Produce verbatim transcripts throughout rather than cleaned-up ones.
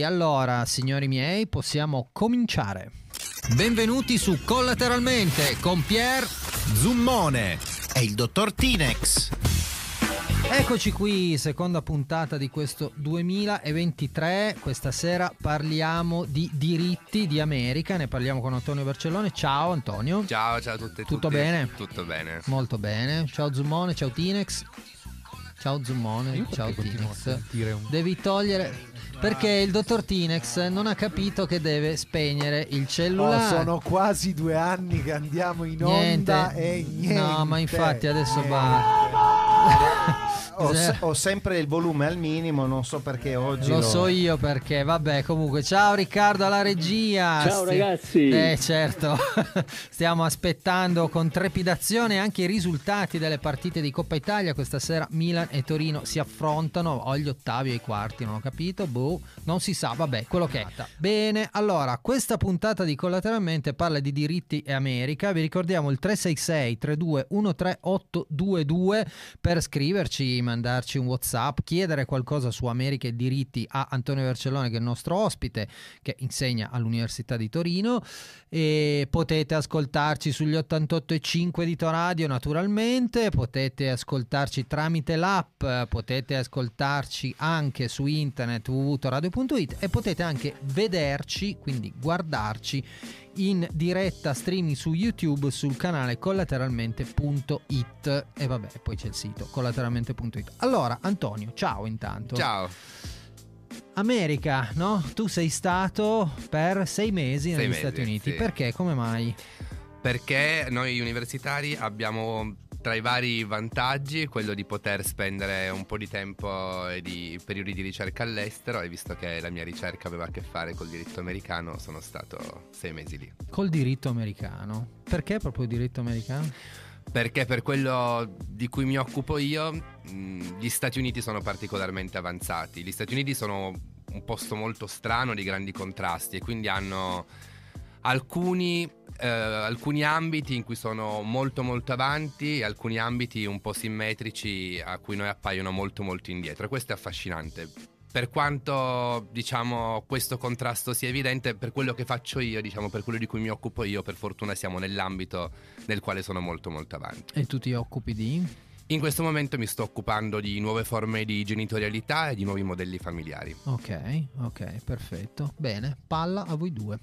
Quindi allora, signori miei, possiamo cominciare. Benvenuti su Collateralmente con Pierre Zummone e il dottor Tinex. Eccoci qui, seconda puntata di questo duemilaventitré. Questa sera parliamo di diritti di America, ne parliamo con Antonio Barcellone. Ciao Antonio. Ciao, ciao a tutte e tutti. Tutto bene? Tutto bene. Molto bene. Ciao Zummone, ciao Tinex. Ciao Zummone, ciao Tinex. Un... Devi togliere... Perché il dottor Tinex non ha capito che deve spegnere il cellulare. Oh, sono quasi due anni che andiamo in niente. onda e niente. No, ma infatti adesso eh. va... Ho, ho sempre il volume al minimo, non so perché oggi. Lo, lo so io perché, vabbè, comunque. Ciao Riccardo alla regia. Ciao Sti... ragazzi. Eh certo, stiamo aspettando con trepidazione anche i risultati delle partite di Coppa Italia. Questa sera Milan e Torino si affrontano, o gli ottavi e i quarti, non ho capito, boh, non si sa, vabbè, quello che è. Bene, allora, questa puntata di Collateralmente parla di diritti e America. Vi ricordiamo il tre sei sei, tre due uno tre, otto due due per scriverci, mandarci un WhatsApp, chiedere qualcosa su America e diritti a Antonio Barcellone, che è il nostro ospite, che insegna all'Università di Torino. E potete ascoltarci sugli ottantotto e cinque di Toradio, naturalmente, potete ascoltarci tramite l'app, potete ascoltarci anche su internet w w w punto toradio punto it e potete anche vederci, quindi guardarci in diretta streaming su YouTube sul canale collateralmente punto it e vabbè, poi c'è il sito collateralmente punto it. Allora Antonio, ciao intanto. Ciao. America, no? Tu sei stato per sei mesi negli sei mesi, Stati Uniti, sì. Perché? Come mai? Perché noi universitari abbiamo tra i vari vantaggi quello di poter spendere un po' di tempo e di periodi di ricerca all'estero, e visto che la mia ricerca aveva a che fare col diritto americano, sono stato sei mesi lì. Col diritto americano? Perché proprio il diritto americano? Perché per quello di cui mi occupo io gli Stati Uniti sono particolarmente avanzati. Gli Stati Uniti sono un posto molto strano di grandi contrasti, e quindi hanno alcuni... Uh, alcuni ambiti in cui sono molto molto avanti e alcuni ambiti un po' simmetrici a cui noi appaiono molto molto indietro. Questo è affascinante. Per quanto, diciamo, questo contrasto sia evidente, per quello che faccio io, diciamo, per quello di cui mi occupo io, per fortuna siamo nell'ambito nel quale sono molto molto avanti. E tu ti occupi di? In questo momento mi sto occupando di nuove forme di genitorialità e di nuovi modelli familiari. Ok, ok, perfetto. Bene, palla a voi due.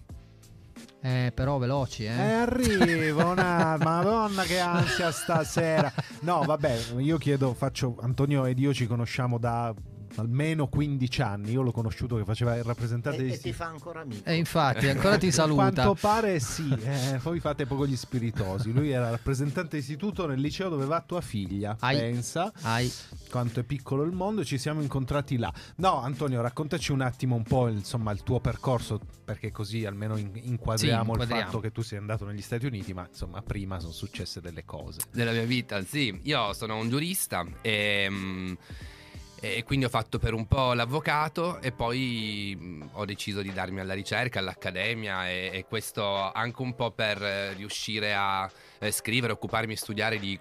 Eh, però veloci, eh. eh arrivo, una... Madonna che ansia stasera. No, vabbè, io chiedo, faccio Antonio ed io ci conosciamo da almeno quindici anni. Io l'ho conosciuto che faceva il rappresentante e, di... e ti fa ancora amico. E infatti ancora ti saluta. A quanto pare sì, eh, voi fate poco gli spiritosi. Lui era rappresentante di istituto nel liceo dove va tua figlia. Ai. Pensa Ai. Quanto è piccolo il mondo. Ci siamo incontrati là. No Antonio, raccontaci un attimo un po', insomma, il tuo percorso, perché così almeno in, inquadriamo, sì, inquadriamo il fatto che tu sei andato negli Stati Uniti. Ma insomma prima sono successe delle cose della mia vita. Sì, io sono un giurista e... Mh, e quindi ho fatto per un po' l'avvocato e poi ho deciso di darmi alla ricerca, all'accademia, e, e questo anche un po' per riuscire a scrivere, occuparmi e studiare di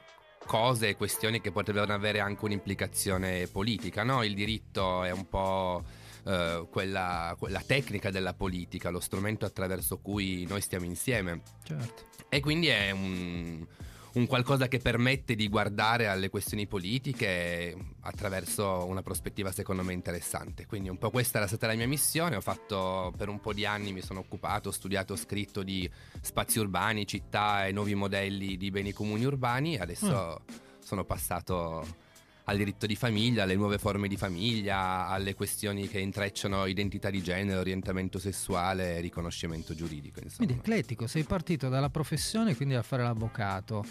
cose e questioni che potevano avere anche un'implicazione politica, no? Il diritto è un po' eh, quella, quella tecnica della politica, lo strumento attraverso cui noi stiamo insieme. Certo. E quindi è un... un qualcosa che permette di guardare alle questioni politiche attraverso una prospettiva secondo me interessante. Quindi un po' questa era stata la mia missione. Ho fatto per un po' di anni, mi sono occupato, ho studiato, ho scritto di spazi urbani, città e nuovi modelli di beni comuni urbani. Adesso mm. sono passato al diritto di famiglia, alle nuove forme di famiglia, alle questioni che intrecciano identità di genere, orientamento sessuale, riconoscimento giuridico, insomma. Quindi eclettico, sei partito dalla professione, quindi a fare l'avvocato,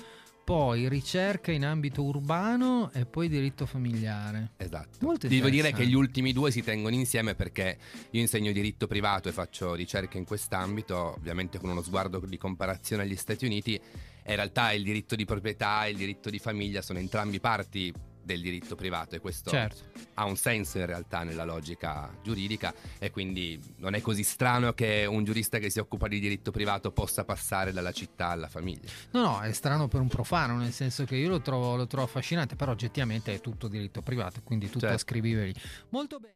poi ricerca in ambito urbano e poi diritto familiare. Esatto. Molto interessante. Devo dire che gli ultimi due si tengono insieme, perché io insegno diritto privato e faccio ricerca in quest'ambito, ovviamente con uno sguardo di comparazione agli Stati Uniti, e in realtà il diritto di proprietà e il diritto di famiglia sono entrambi parti del diritto privato, e questo certo. ha un senso in realtà nella logica giuridica, e quindi non è così strano che un giurista che si occupa di diritto privato possa passare dalla città alla famiglia. No, no, è strano per un profano, nel senso che io lo trovo, lo trovo affascinante, però oggettivamente è tutto diritto privato, quindi tutto certo. ascrivibile. Molto bene.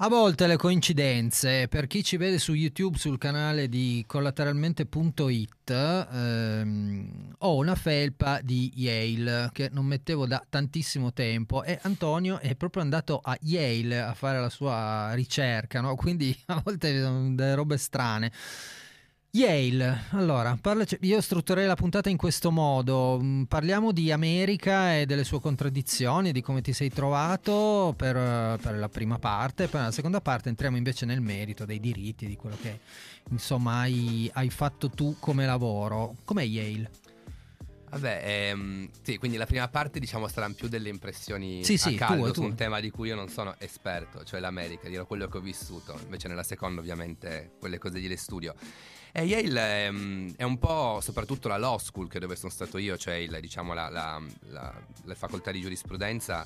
A volte le coincidenze, per chi ci vede su YouTube sul canale di collateralmente punto it, ehm, ho una felpa di Yale che non mettevo da tantissimo tempo e Antonio è proprio andato a Yale a fare la sua ricerca, no? Quindi a volte vedo delle robe strane. Yale, allora, parlaci, io strutturerei la puntata in questo modo, parliamo di America e delle sue contraddizioni, di come ti sei trovato per, per la prima parte, per la seconda parte entriamo invece nel merito dei diritti, di quello che insomma hai, hai fatto tu come lavoro. Com'è Yale? Vabbè, ehm, sì, quindi la prima parte diciamo saranno più delle impressioni sì, a sì, caldo tu, su tu. un tema di cui io non sono esperto, cioè l'America, dirò quello che ho vissuto, invece nella seconda ovviamente quelle cose lì le studio. E Yale ehm, è un po' soprattutto la law school, che dove sono stato io, cioè il, diciamo la, la, la, la facoltà di giurisprudenza,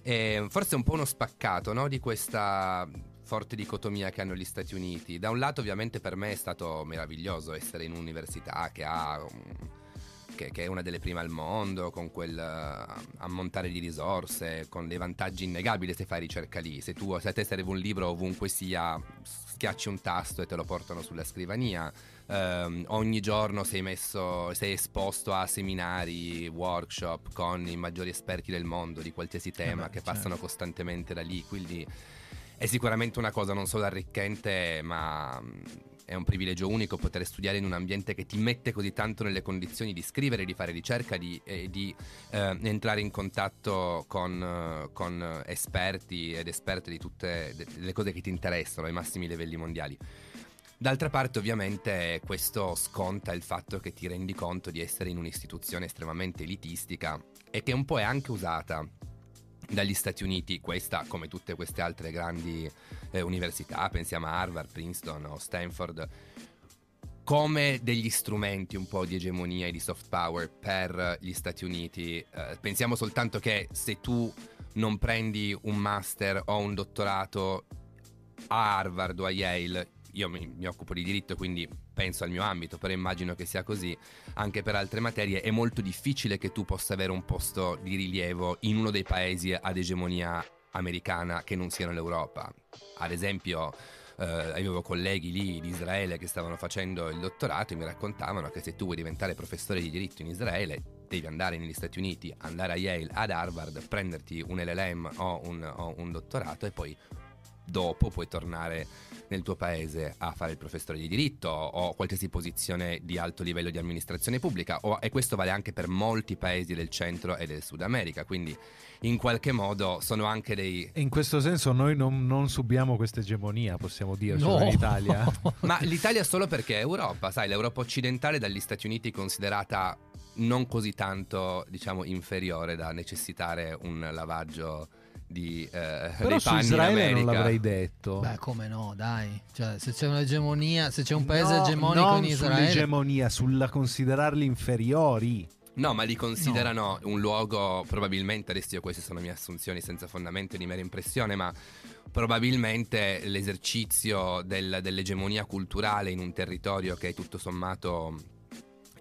è forse un po' uno spaccato, no, di questa forte dicotomia che hanno gli Stati Uniti. Da un lato ovviamente per me è stato meraviglioso essere in un'università che ha... Che, che è una delle prime al mondo, con quel uh, ammontare di risorse, con dei vantaggi innegabili se fai ricerca lì. Se, tu, se a te serve un libro ovunque sia, schiacci un tasto e te lo portano sulla scrivania. Um, ogni giorno sei messo, sei esposto a seminari, workshop con i maggiori esperti del mondo di qualsiasi tema, eh beh, che certo. passano costantemente da lì. Quindi è sicuramente una cosa non solo arricchente, ma... è un privilegio unico poter studiare in un ambiente che ti mette così tanto nelle condizioni di scrivere, di fare ricerca, di, eh, di eh, entrare in contatto con, eh, con esperti ed esperte di tutte le cose che ti interessano ai massimi livelli mondiali. D'altra parte ovviamente questo sconta il fatto che ti rendi conto di essere in un'istituzione estremamente elitistica e che un po' è anche usata dagli Stati Uniti, questa come tutte queste altre grandi eh, università, pensiamo a Harvard, Princeton o Stanford, come degli strumenti un po' di egemonia e di soft power per gli Stati Uniti. Eh, pensiamo soltanto che se tu non prendi un master o un dottorato a Harvard o a Yale, io mi, mi occupo di diritto, quindi penso al mio ambito, però immagino che sia così anche per altre materie, è molto difficile che tu possa avere un posto di rilievo in uno dei paesi ad egemonia americana che non siano l'Europa. Ad esempio eh, avevo colleghi lì di Israele che stavano facendo il dottorato e mi raccontavano che se tu vuoi diventare professore di diritto in Israele devi andare negli Stati Uniti, andare a Yale, ad Harvard, prenderti un L L M o un, o un dottorato e poi dopo puoi tornare nel tuo paese a fare il professore di diritto o qualsiasi posizione di alto livello di amministrazione pubblica, o, e questo vale anche per molti paesi del centro e del Sud America, quindi in qualche modo sono anche dei... In questo senso noi non, non subiamo questa egemonia, possiamo dire, no. cioè l'Italia. Ma l'Italia solo perché è Europa, sai, l'Europa occidentale dagli Stati Uniti è considerata non così tanto, diciamo, inferiore da necessitare un lavaggio di eh, però su Israele non l'avrei detto. Beh, come no, dai, cioè, se c'è un'egemonia, se c'è un paese no, egemonico non in Israele, sull'egemonia, sulla considerarli inferiori. No, ma li considerano no. un luogo, probabilmente, adesso io queste sono mie assunzioni senza fondamento, di mera impressione, ma probabilmente l'esercizio del, dell'egemonia culturale in un territorio che è tutto sommato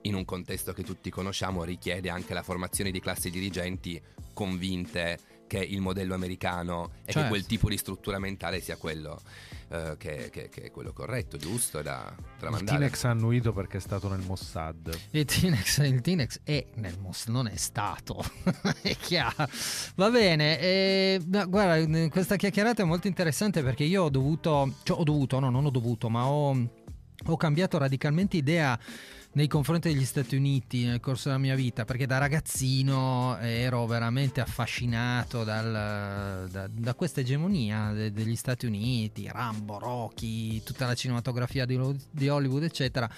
in un contesto che tutti conosciamo richiede anche la formazione di classi dirigenti convinte che il modello americano e cioè, che quel tipo di struttura mentale sia quello uh, che, che, che è quello corretto, giusto, da tramandare. Il Tinex ha annuito perché è stato nel Mossad. Il Tinex, il Tinex è nel Mossad, non è stato. È chiaro. Va bene, eh, guarda, questa chiacchierata è molto interessante perché io ho dovuto, cioè ho dovuto, no, non ho dovuto, ma ho, ho cambiato radicalmente idea nei confronti degli Stati Uniti nel corso della mia vita, perché da ragazzino ero veramente affascinato dal, da, da questa egemonia de, degli Stati Uniti, Rambo, Rocky, tutta la cinematografia di, di Hollywood eccetera.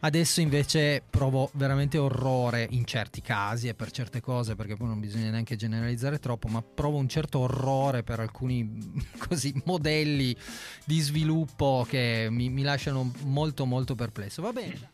Adesso invece provo veramente orrore in certi casi e per certe cose, perché poi non bisogna neanche generalizzare troppo, ma provo un certo orrore per alcuni così modelli di sviluppo che mi, mi lasciano molto molto perplesso. Va bene.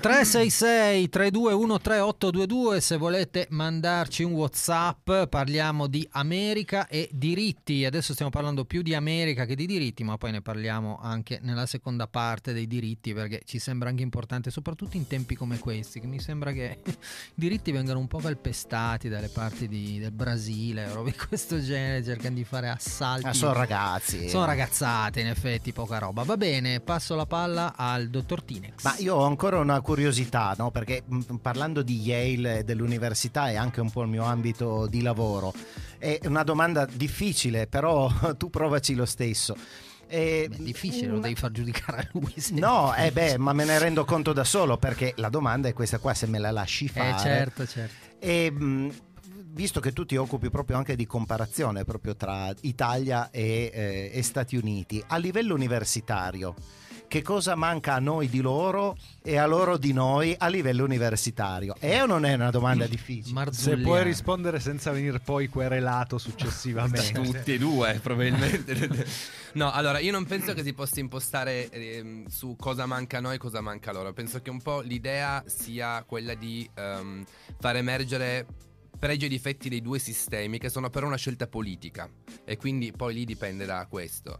tre sei sei tre due uno tre otto due due se volete mandarci un WhatsApp. Parliamo di America e diritti. Adesso stiamo parlando più di America che di diritti, ma poi ne parliamo anche nella seconda parte dei diritti, perché ci sembra anche importante, soprattutto in tempi come questi, che mi sembra che i diritti vengano un po' calpestati dalle parti di, del Brasile, robe di questo genere, cercano di fare assalti. Ah, sono ragazzi. Sono ragazzate, in effetti, poca roba. Va bene, passo la palla al dottor Tinex. Ma io ho ancora una curiosità, no? Perché mh, parlando di Yale, dell'università, è anche un po' il mio ambito di lavoro. È una domanda difficile, però tu provaci lo stesso. Eh, beh, è difficile, ma... lo devi far giudicare a lui. No, eh beh, ma me ne rendo conto da solo, perché la domanda è questa qua, se me la lasci fare. Eh, certo, certo. E, mh, visto che tu ti occupi proprio anche di comparazione proprio tra Italia e, eh, e Stati Uniti, a livello universitario, che cosa manca a noi di loro e a loro di noi a livello universitario? E o non è una domanda difficile? Se puoi rispondere senza venire poi querelato successivamente. Tutti e due, probabilmente. No, allora, io non penso che si possa impostare eh, su cosa manca a noi e cosa manca a loro. Penso che un po' l'idea sia quella di um, far emergere pregi e difetti dei due sistemi, che sono però una scelta politica, e quindi poi lì dipende da questo.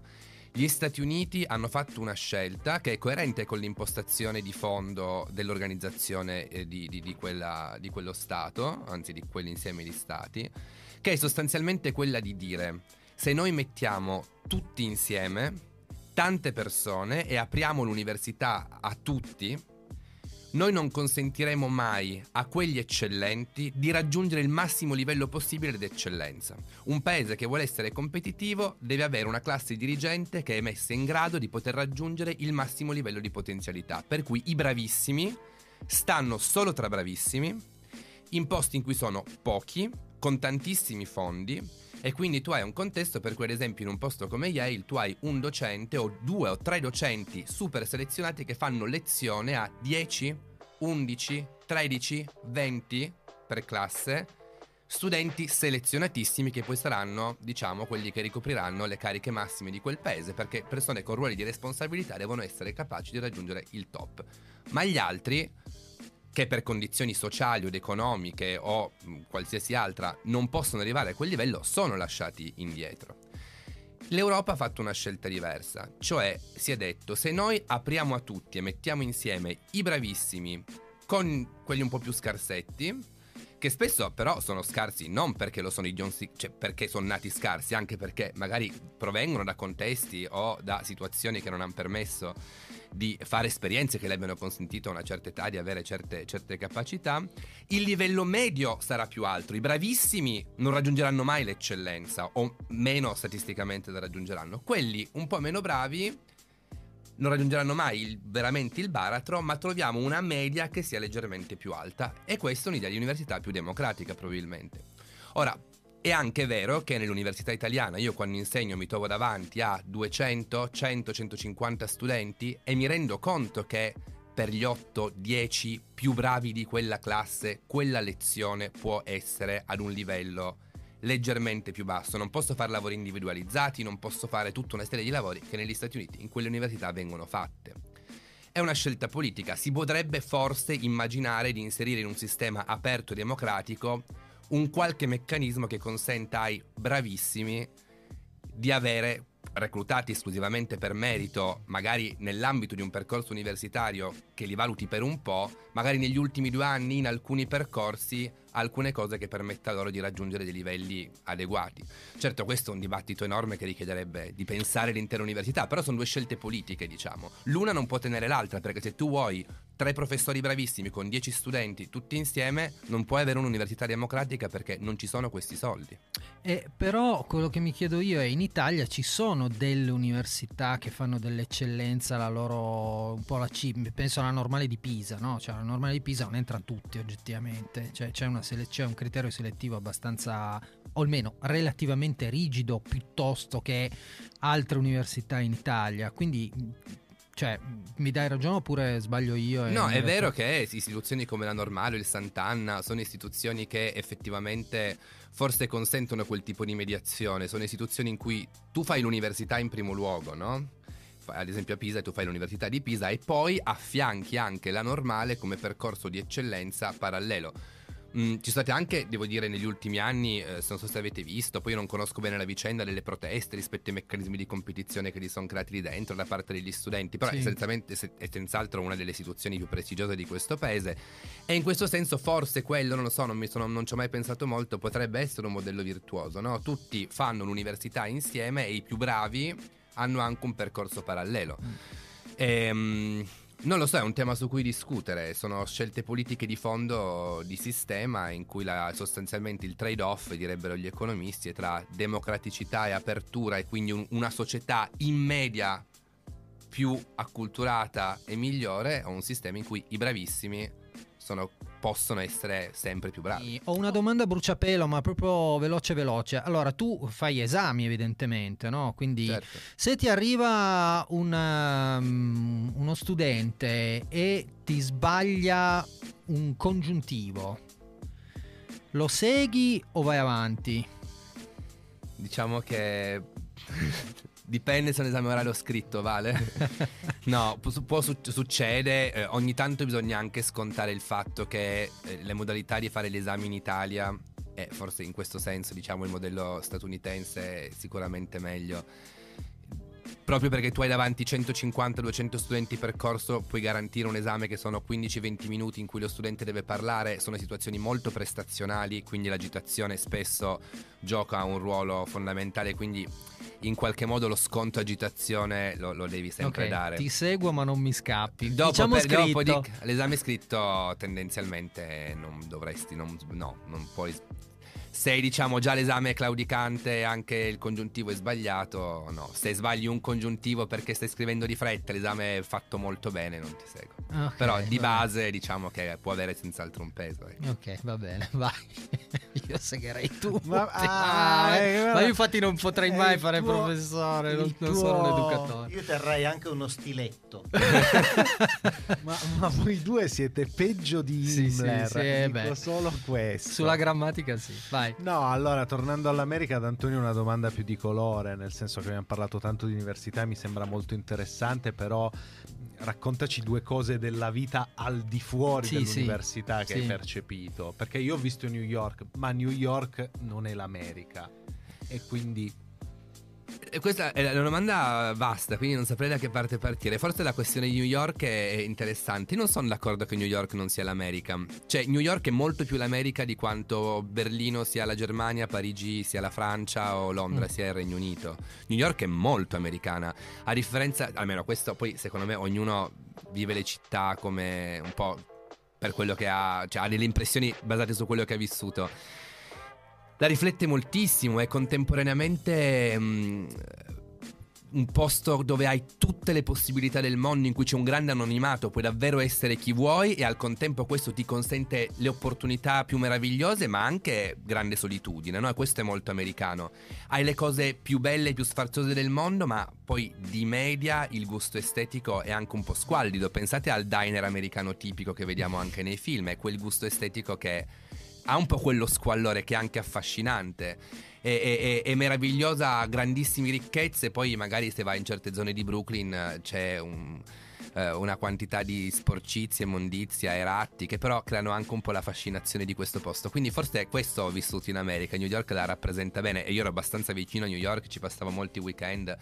Gli Stati Uniti hanno fatto una scelta che è coerente con l'impostazione di fondo dell'organizzazione di, di, di, quella, di quello Stato, anzi di quell'insieme di Stati, che è sostanzialmente quella di dire: se noi mettiamo tutti insieme tante persone e apriamo l'università a tutti, noi non consentiremo mai a quegli eccellenti di raggiungere il massimo livello possibile di eccellenza. Un paese che vuole essere competitivo deve avere una classe dirigente che è messa in grado di poter raggiungere il massimo livello di potenzialità. Per cui i bravissimi stanno solo tra bravissimi, in posti in cui sono pochi, con tantissimi fondi, e quindi tu hai un contesto per cui, ad esempio, in un posto come Yale tu hai un docente o due o tre docenti super selezionati che fanno lezione a dieci, undici, tredici, venti per classe, studenti selezionatissimi che poi saranno, diciamo, quelli che ricopriranno le cariche massime di quel paese, perché persone con ruoli di responsabilità devono essere capaci di raggiungere il top. Ma gli altri, che per condizioni sociali o economiche o qualsiasi altra non possono arrivare a quel livello, sono lasciati indietro. L'Europa ha fatto una scelta diversa, cioè si è detto: se noi apriamo a tutti e mettiamo insieme i bravissimi con quelli un po' più scarsetti, che spesso però sono scarsi non perché lo sono i John C- cioè perché sono nati scarsi, anche perché magari provengono da contesti o da situazioni che non hanno permesso di fare esperienze che le abbiano consentito a una certa età di avere certe, certe capacità, il livello medio sarà più alto, i bravissimi non raggiungeranno mai l'eccellenza, o meno statisticamente la raggiungeranno, quelli un po' meno bravi non raggiungeranno mai il, veramente il baratro, ma troviamo una media che sia leggermente più alta, e questa è un'idea di università più democratica, probabilmente. Ora, è anche vero che nell'università italiana io, quando insegno, mi trovo davanti a duecento, cento, centocinquanta studenti e mi rendo conto che per gli otto, dieci più bravi di quella classe quella lezione può essere ad un livello leggermente più basso. Non posso fare lavori individualizzati, non posso fare tutta una serie di lavori che negli Stati Uniti, in quelle università, vengono fatte. È una scelta politica. Si potrebbe forse immaginare di inserire in un sistema aperto e democratico un qualche meccanismo che consenta ai bravissimi di avere, reclutati esclusivamente per merito, magari nell'ambito di un percorso universitario che li valuti per un po', magari negli ultimi due anni in alcuni percorsi, alcune cose che permetta loro di raggiungere dei livelli adeguati. Certo, questo è un dibattito enorme che richiederebbe di pensare l'intera università, però sono due scelte politiche, diciamo. L'una non può tenere l'altra, perché se tu vuoi tre professori bravissimi con dieci studenti tutti insieme, non puoi avere un'università democratica, perché non ci sono questi soldi. Eh, però quello che mi chiedo io è: in Italia ci sono delle università che fanno dell'eccellenza la loro, un po' la C, penso alla Normale di Pisa, no? Cioè la Normale di Pisa non entra a tutti oggettivamente, cioè c'è una Se c'è un criterio selettivo abbastanza, o almeno relativamente rigido, piuttosto che altre università in Italia. Quindi, cioè, mi dai ragione oppure sbaglio io? No, è vero che istituzioni come la Normale o il Sant'Anna sono istituzioni che effettivamente forse consentono quel tipo di mediazione, sono istituzioni in cui tu fai l'università in primo luogo, no? ad esempio a Pisa, tu fai l'università di Pisa e poi affianchi anche la normale come percorso di eccellenza parallelo. Mm, ci sono state anche, devo dire, negli ultimi anni, eh, non so se avete visto, poi io non conosco bene la vicenda delle proteste rispetto ai meccanismi di competizione che li sono creati lì dentro da parte degli studenti, però sì. essenzialmente è senz'altro una delle istituzioni più prestigiose di questo paese, e in questo senso forse quello, non lo so, non, mi sono, non ci ho mai pensato molto, potrebbe essere un modello virtuoso, no? Tutti fanno l'università insieme e i più bravi hanno anche un percorso parallelo. Mm. Ehm... Non lo so, è un tema su cui discutere, sono scelte politiche di fondo, di sistema, in cui la, sostanzialmente il trade-off, direbbero gli economisti, è tra democraticità e apertura, e quindi un, una società in media più acculturata e migliore, o un sistema in cui i bravissimi sono, possono essere sempre più bravi. Sì, ho una domanda bruciapelo, ma proprio veloce veloce. Allora, tu fai esami evidentemente, no? Quindi certo. se ti arriva una, um, uno studente e ti sbaglia un congiuntivo, lo segui o vai avanti? Diciamo che... Dipende se è un esame orale o scritto, vale? No, può, può succede, eh, ogni tanto bisogna anche scontare il fatto che eh, le modalità di fare l'esame in Italia, e forse in questo senso diciamo il modello statunitense è sicuramente meglio, proprio perché tu hai davanti centocinquanta duecento studenti per corso, puoi garantire un esame che sono quindici venti minuti in cui lo studente deve parlare, sono situazioni molto prestazionali, quindi l'agitazione spesso gioca un ruolo fondamentale, quindi... in qualche modo lo sconto agitazione lo, lo devi sempre okay, dare. Ti seguo ma non mi scappi. Dopo, diciamo per, scritto. Dopo di, l'esame scritto tendenzialmente non dovresti, non, no, non puoi. Se diciamo già l'esame è claudicante, anche il congiuntivo è sbagliato, no. Se sbagli un congiuntivo perché stai scrivendo di fretta, l'esame è fatto molto bene, non ti seguo. Okay, però di base bene. Diciamo che può avere senz'altro un peso. Eh. Ok, va bene, vai. Io seguirei tu. Ma, ah, eh, ma io infatti non potrei mai fare tuo, professore, non, tuo... non sono un educatore. Io terrei anche uno stiletto. ma, ma voi due siete peggio di Hitler, sì, sì, sì, dico solo questo. Sulla grammatica sì, vai. No, allora, tornando all'America, ad Antonio una domanda più di colore, nel senso che abbiamo parlato tanto di università, mi sembra molto interessante, però raccontaci due cose della vita al di fuori sì, dell'università sì, che sì. hai percepito, perché io ho visto New York, ma New York non è l'America, e quindi... Questa è una domanda vasta, quindi non saprei da che parte partire. Forse la questione di New York è interessante. Io non sono d'accordo che New York non sia l'America. Cioè, New York è molto più l'America di quanto Berlino sia la Germania, Parigi sia la Francia o Londra mm. sia il Regno Unito. New York è molto americana, a differenza, almeno questo, poi secondo me ognuno vive le città come un po' per quello che ha, cioè ha delle impressioni basate su quello che ha vissuto. La riflette moltissimo, è contemporaneamente um, un posto dove hai tutte le possibilità del mondo, in cui c'è un grande anonimato, puoi davvero essere chi vuoi e al contempo questo ti consente le opportunità più meravigliose ma anche grande solitudine, no? E questo è molto americano. Hai le cose più belle e più sfarzose del mondo, ma poi di media il gusto estetico è anche un po' squallido. Pensate al diner americano tipico che vediamo anche nei film, è quel gusto estetico che... ha un po' quello squallore che è anche affascinante, è, è, è meravigliosa, ha grandissime ricchezze, poi magari se vai in certe zone di Brooklyn c'è un, eh, una quantità di sporcizie, immondizia e ratti che però creano anche un po' la fascinazione di questo posto, quindi forse è questo ho vissuto in America, New York la rappresenta bene, e io ero abbastanza vicino a New York, ci passavo molti weekend,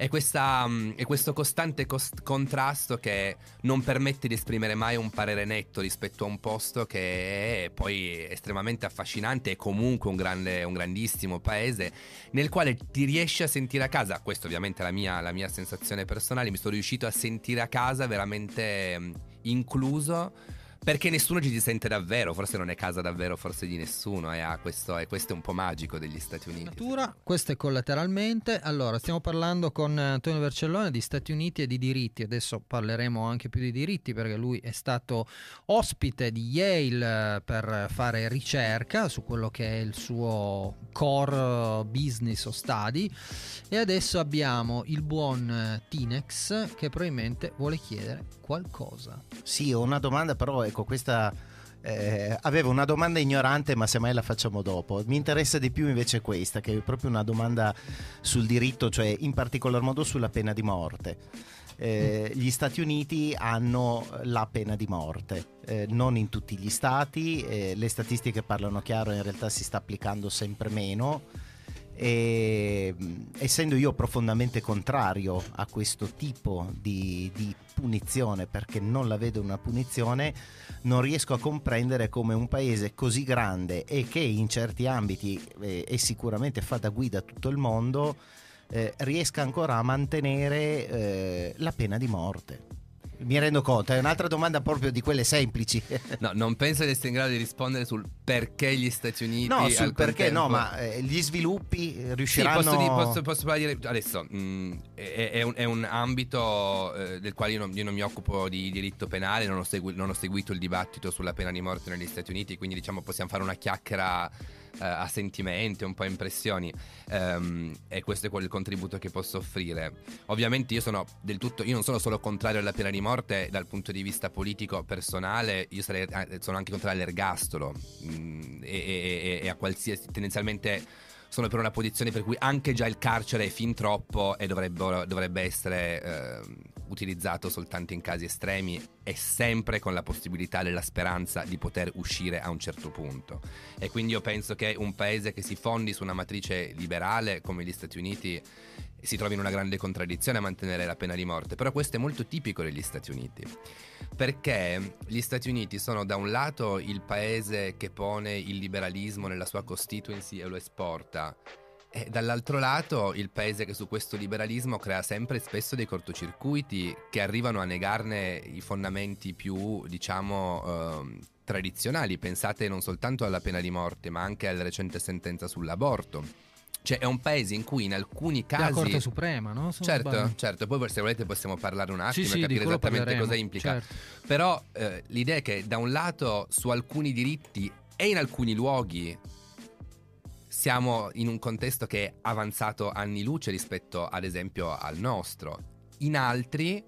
e questa, um, è questo costante cost- contrasto che non permette di esprimere mai un parere netto rispetto a un posto che è poi estremamente affascinante e comunque un, grande, un grandissimo paese nel quale ti riesci a sentire a casa. Questa ovviamente è la mia, la mia sensazione personale, mi sono riuscito a sentire a casa veramente um, incluso, perché nessuno ci si sente davvero, forse non è casa davvero, forse di nessuno, e eh? questo, eh, questo è un po' magico degli Stati Uniti. Natura, questo è collateralmente. Allora, stiamo parlando con Antonio Barcellone di Stati Uniti e di diritti, adesso parleremo anche più di diritti perché lui è stato ospite di Yale per fare ricerca su quello che è il suo core business o study, e adesso abbiamo il buon Tinex che probabilmente vuole chiedere qualcosa. Sì, ho una domanda però, ecco, questa Eh, avevo una domanda ignorante, ma semmai la facciamo dopo. Mi interessa di più invece questa, che è proprio una domanda sul diritto, cioè in particolar modo sulla pena di morte. Eh, gli Stati Uniti hanno la pena di morte, eh, non in tutti gli stati, eh, le statistiche parlano chiaro, in realtà si sta applicando sempre meno. E, essendo io profondamente contrario a questo tipo di, di punizione, perché non la vedo una punizione, non riesco a comprendere come un paese così grande e che in certi ambiti eh, e sicuramente fa da guida a tutto il mondo, eh, riesca ancora a mantenere eh, la pena di morte. Mi rendo conto, è un'altra domanda proprio di quelle semplici. No, non penso che sia in grado di rispondere sul perché gli Stati Uniti. No, sul perché contempo... no, ma eh, gli sviluppi riusciranno... Sì, posso, posso, posso parlare adesso, mh, è, è, un, è un ambito eh, del quale io non, io non mi occupo di diritto penale, non ho, segui, non ho seguito il dibattito sulla pena di morte negli Stati Uniti, quindi diciamo possiamo fare una chiacchiera eh, a sentimenti, un po' a impressioni, um, e questo è quello il contributo che posso offrire. Ovviamente io sono del tutto, io non sono solo contrario alla pena di morte morte dal punto di vista politico personale, io sarei, sono anche contrario all'ergastolo mh, e, e, e a qualsiasi, tendenzialmente sono per una posizione per cui anche già il carcere è fin troppo e dovrebbe, dovrebbe essere eh, utilizzato soltanto in casi estremi e sempre con la possibilità della speranza di poter uscire a un certo punto. E quindi io penso che un paese che si fondi su una matrice liberale come gli Stati Uniti si trova in una grande contraddizione a mantenere la pena di morte, però questo è molto tipico degli Stati Uniti, perché gli Stati Uniti sono da un lato il paese che pone il liberalismo nella sua constituency e lo esporta, e dall'altro lato il paese che su questo liberalismo crea sempre e spesso dei cortocircuiti che arrivano a negarne i fondamenti più, diciamo, eh, tradizionali. Pensate non soltanto alla pena di morte, ma anche alla recente sentenza sull'aborto. Cioè è un paese in cui in alcuni casi... La Corte Suprema, no? Sono certo, sbaglio. Certo, poi se volete possiamo parlare un attimo, sì, e capire sì, esattamente cosa implica. Certo. Però eh, l'idea è che da un lato su alcuni diritti e in alcuni luoghi siamo in un contesto che è avanzato anni luce rispetto ad esempio al nostro, in altri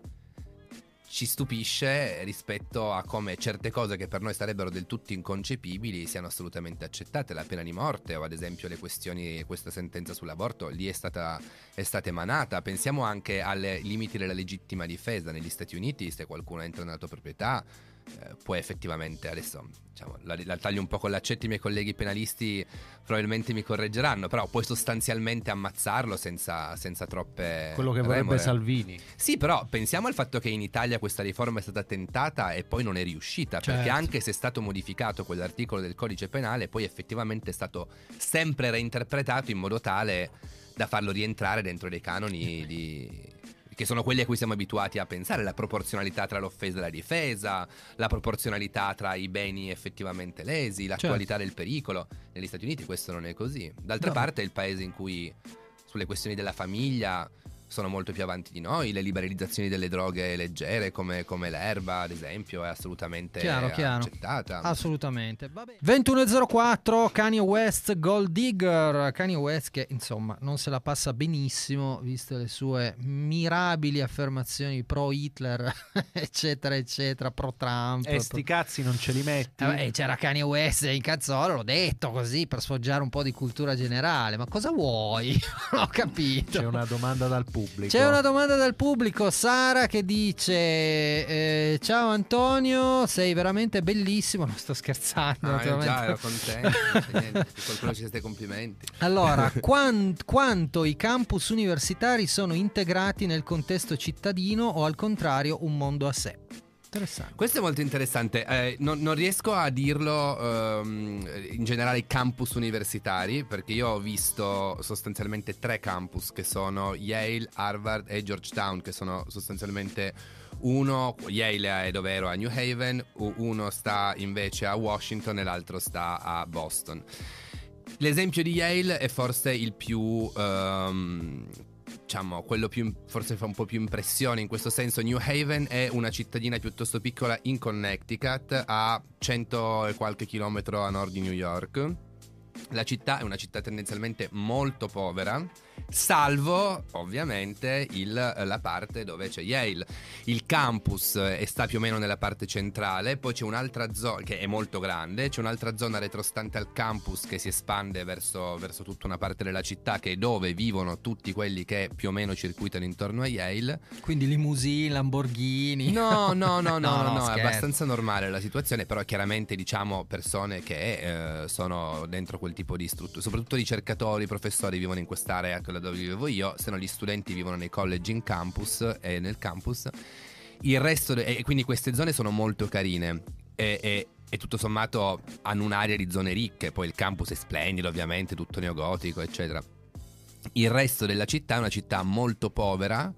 ci stupisce rispetto a come certe cose che per noi sarebbero del tutto inconcepibili siano assolutamente accettate. La pena di morte o ad esempio le questioni, questa sentenza sull'aborto lì è stata, è stata emanata. Pensiamo anche ai limiti della legittima difesa negli Stati Uniti. Se qualcuno entra nella tua proprietà eh, può effettivamente, adesso diciamo, la, la taglio un po' con l'accetto, i miei colleghi penalisti probabilmente mi correggeranno, però puoi sostanzialmente ammazzarlo senza, senza troppe quello che vorrebbe remore. Salvini. Sì, però pensiamo al fatto che in Italia questa riforma è stata tentata e poi non è riuscita, certo. Perché anche se è stato modificato quell'articolo del codice penale, poi effettivamente è stato sempre reinterpretato in modo tale da farlo rientrare dentro dei canoni di... che sono quelli a cui siamo abituati a pensare, la proporzionalità tra l'offesa e la difesa, la proporzionalità tra i beni effettivamente lesi, l'attualità, certo, del pericolo. Negli Stati Uniti questo non è così. D'altra no. parte è il paese in cui sulle questioni della famiglia sono molto più avanti di noi, le liberalizzazioni delle droghe leggere come, come l'erba ad esempio è assolutamente chiaro, chiaro. accettata. Assolutamente. Vabbè. ventuno e zero quattro, Kanye West, Gold Digger. Kanye West che insomma non se la passa benissimo, viste le sue mirabili affermazioni pro Hitler eccetera eccetera, pro Trump. E sti pro... cazzi non ce li metti. Vabbè, c'era Kanye West in cazzolo, l'ho detto così per sfoggiare un po' di cultura generale, ma cosa vuoi? Non ho capito. C'è una domanda dal pubblico. C'è una domanda dal pubblico, Sara che dice eh, ciao Antonio, sei veramente bellissimo. Non sto scherzando, no, io già ero contento. Niente, qualcuno ci siete complimenti. Allora, quant, quanto i campus universitari sono integrati nel contesto cittadino o al contrario un mondo a sé? Interessante. Questo è molto interessante, eh, non, non riesco a dirlo ehm, in generale i campus universitari, perché io ho visto sostanzialmente tre campus che sono Yale, Harvard e Georgetown, che sono sostanzialmente uno, Yale è dove ero a New Haven, uno sta invece a Washington e l'altro sta a Boston. L'esempio di Yale è forse il più... Ehm, diciamo quello più, forse fa un po' più impressione in questo senso. New Haven è una cittadina piuttosto piccola in Connecticut, a cento e qualche chilometro a nord di New York. La città è una città tendenzialmente molto povera salvo ovviamente il, la parte dove c'è Yale. Il campus è sta più o meno nella parte centrale, poi c'è un'altra zona che è molto grande, c'è un'altra zona retrostante al campus che si espande verso, verso tutta una parte della città, che è dove vivono tutti quelli che più o meno circuitano intorno a Yale. Quindi limousine, Lamborghini. No, no, no, no, no, no, no, no, è abbastanza normale la situazione, però chiaramente diciamo persone che eh, sono dentro quel tipo di strutture, soprattutto ricercatori, professori vivono in quest'area, quella dove vivevo io, se no gli studenti vivono nei college in campus e eh, nel campus. Il resto de- e quindi queste zone sono molto carine e, e, e tutto sommato hanno un'area di zone ricche, poi il campus è splendido ovviamente, tutto neogotico eccetera. Il resto della città è una città molto povera,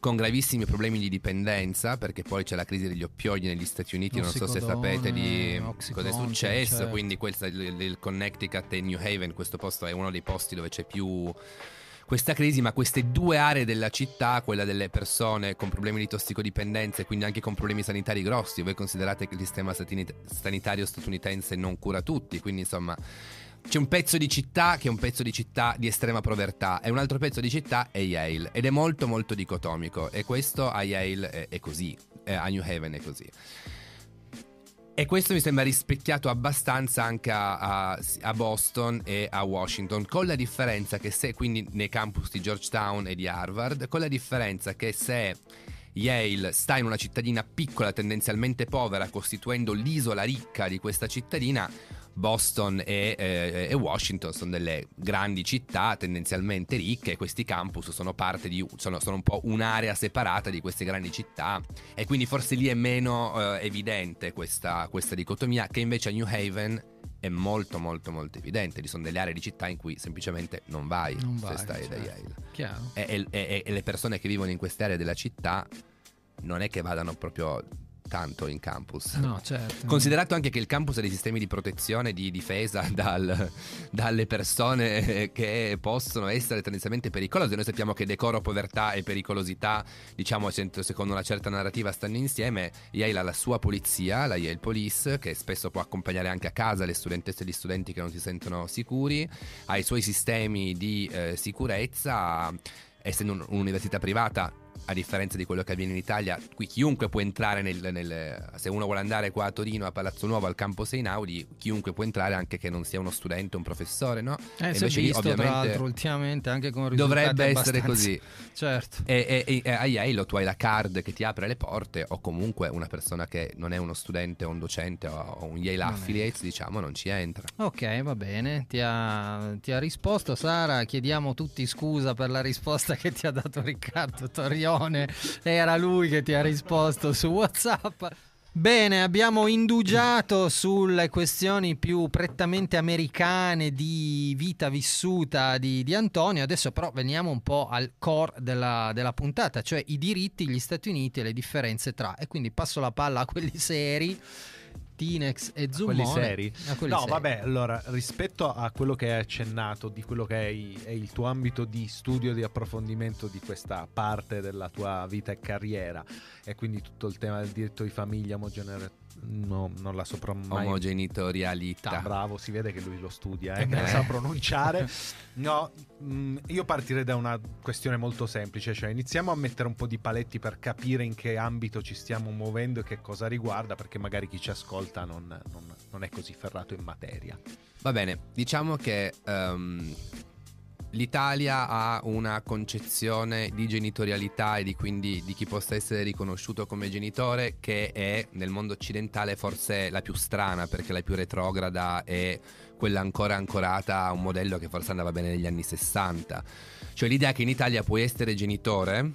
con gravissimi problemi di dipendenza, perché poi c'è la crisi degli oppioi negli Stati Uniti, non so se sapete di cosa è successo, cioè. Quindi questo, il, il Connecticut e New Haven, questo posto è uno dei posti dove c'è più questa crisi, ma queste due aree della città, quella delle persone con problemi di tossicodipendenza e quindi anche con problemi sanitari grossi. Voi considerate che il sistema sanitario statunitense non cura tutti, quindi insomma c'è un pezzo di città che è un pezzo di città di estrema povertà e un altro pezzo di città è Yale, ed è molto molto dicotomico, e questo a Yale è, è così, a New Haven è così. E questo mi sembra rispecchiato abbastanza anche a, a, a Boston e a Washington, con la differenza che se, quindi nei campus di Georgetown e di Harvard, con la differenza che se Yale sta in una cittadina piccola, tendenzialmente povera, costituendo l'isola ricca di questa cittadina, Boston e, eh, e Washington sono delle grandi città tendenzialmente ricche, e questi campus sono parte di sono, sono un po' un'area separata di queste grandi città, e quindi forse lì è meno eh, evidente questa, questa dicotomia, che invece a New Haven è molto molto molto evidente. Ci sono delle aree di città in cui semplicemente non vai, non se vai, stai certo. da Yale. Chiaro. E, e, e le persone che vivono in queste aree della città non è che vadano proprio tanto in campus. No, certo. Considerato anche che il campus ha dei sistemi di protezione, di difesa dal, dalle persone che possono essere tendenzialmente pericolose. Noi sappiamo che decoro, povertà e pericolosità, diciamo, secondo una certa narrativa stanno insieme. Yale ha la sua polizia, la Yale Police, che spesso può accompagnare anche a casa le studentesse e gli studenti che non si sentono sicuri, ha i suoi sistemi di eh, sicurezza, essendo un'università privata. A differenza di quello che avviene in Italia, qui chiunque può entrare nel, nel se uno vuole andare qua a Torino, a Palazzo Nuovo, al campo Einaudi, chiunque può entrare, anche che non sia uno studente, un professore, no? Eh, si è visto, tra l'altro, ultimamente anche con risultati dovrebbe abbastanza essere così, certo. E, e, e a Yale tu hai la card che ti apre le porte, o comunque una persona che non è uno studente o un docente o, o un Yale affiliate, diciamo, non ci entra. Ok, va bene, ti ha, ti ha risposto Sara. Chiediamo tutti scusa per la risposta che ti ha dato Riccardo Torino. Era lui che ti ha risposto su WhatsApp. Bene, abbiamo indugiato sulle questioni più prettamente americane di vita vissuta di, di Antonio. Adesso però veniamo un po' al core della, della puntata, cioè i diritti, gli Stati Uniti e le differenze tra. E quindi passo la palla a quelli seri, Tinex e Zummone. Quelli seri? No, seri. Vabbè, allora, rispetto a quello che hai accennato, di quello che è, è il tuo ambito di studio, di approfondimento di questa parte della tua vita e carriera, e quindi tutto il tema del diritto di famiglia, omogenere... no, non la sopra mai... omogenitorialità. Ah, bravo, si vede che lui lo studia, eh, eh. non sa pronunciare. No, mh, io partirei da una questione molto semplice, cioè iniziamo a mettere un po' di paletti per capire in che ambito ci stiamo muovendo e che cosa riguarda, perché magari chi ci ascolta non, non, non è così ferrato in materia. Va bene, diciamo che um, l'Italia ha una concezione di genitorialità e di quindi di chi possa essere riconosciuto come genitore, che è nel mondo occidentale forse la più strana, perché la più retrograda è quella ancora ancorata a un modello che forse andava bene negli anni sessanta. Cioè l'idea che in Italia puoi essere genitore,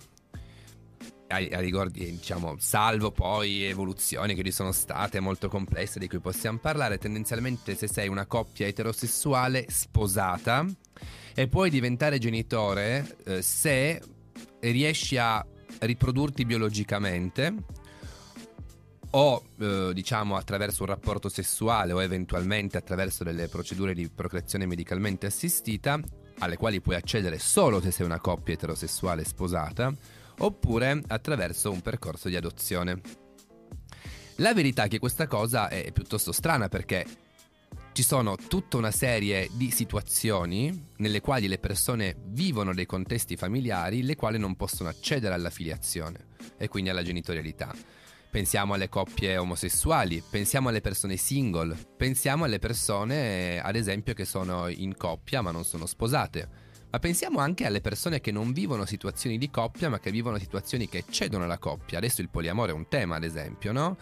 a, a ricordi, diciamo, salvo poi evoluzioni che ci sono state molto complesse di cui possiamo parlare, tendenzialmente se sei una coppia eterosessuale sposata, e puoi diventare genitore eh, se riesci a riprodurti biologicamente o eh, diciamo attraverso un rapporto sessuale o eventualmente attraverso delle procedure di procreazione medicalmente assistita, alle quali puoi accedere solo se sei una coppia eterosessuale sposata, oppure attraverso un percorso di adozione. La verità è che questa cosa è piuttosto strana, perché ci sono tutta una serie di situazioni nelle quali le persone vivono dei contesti familiari le quali non possono accedere alla filiazione e quindi alla genitorialità. Pensiamo alle coppie omosessuali, pensiamo alle persone single, pensiamo alle persone, ad esempio, che sono in coppia ma non sono sposate. Ma pensiamo anche alle persone che non vivono situazioni di coppia ma che vivono situazioni che eccedono la coppia. Adesso il poliamore è un tema, ad esempio, no?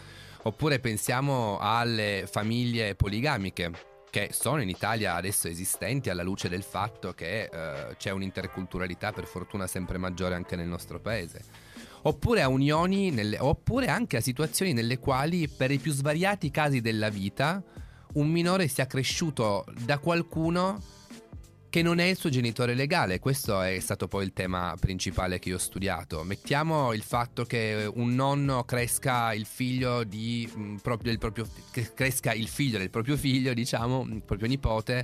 Oppure pensiamo alle famiglie poligamiche che sono in Italia adesso esistenti alla luce del fatto che eh, c'è un'interculturalità per fortuna sempre maggiore anche nel nostro paese. Oppure a unioni, nelle, oppure anche a situazioni nelle quali, per i più svariati casi della vita, un minore sia cresciuto da qualcuno che non è il suo genitore legale. Questo è stato poi il tema principale che io ho studiato. Mettiamo il fatto che un nonno cresca il figlio di mh, proprio, del proprio che cresca il figlio del proprio figlio, diciamo, il proprio nipote,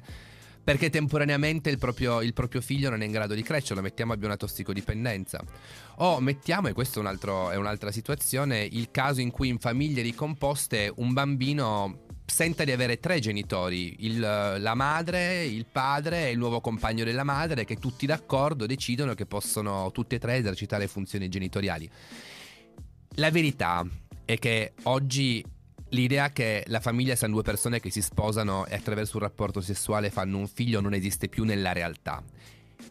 perché temporaneamente il proprio, il proprio figlio non è in grado di crescerlo, mettiamo abbia una tossicodipendenza. O mettiamo, e questa è, un altro, è un'altra situazione, il caso in cui in famiglie ricomposte un bambino senta di avere tre genitori, il, la madre, il padre e il nuovo compagno della madre, che tutti d'accordo decidono che possono tutti e tre esercitare funzioni genitoriali. La verità è che oggi l'idea che la famiglia siano due persone che si sposano e attraverso un rapporto sessuale fanno un figlio non esiste più nella realtà.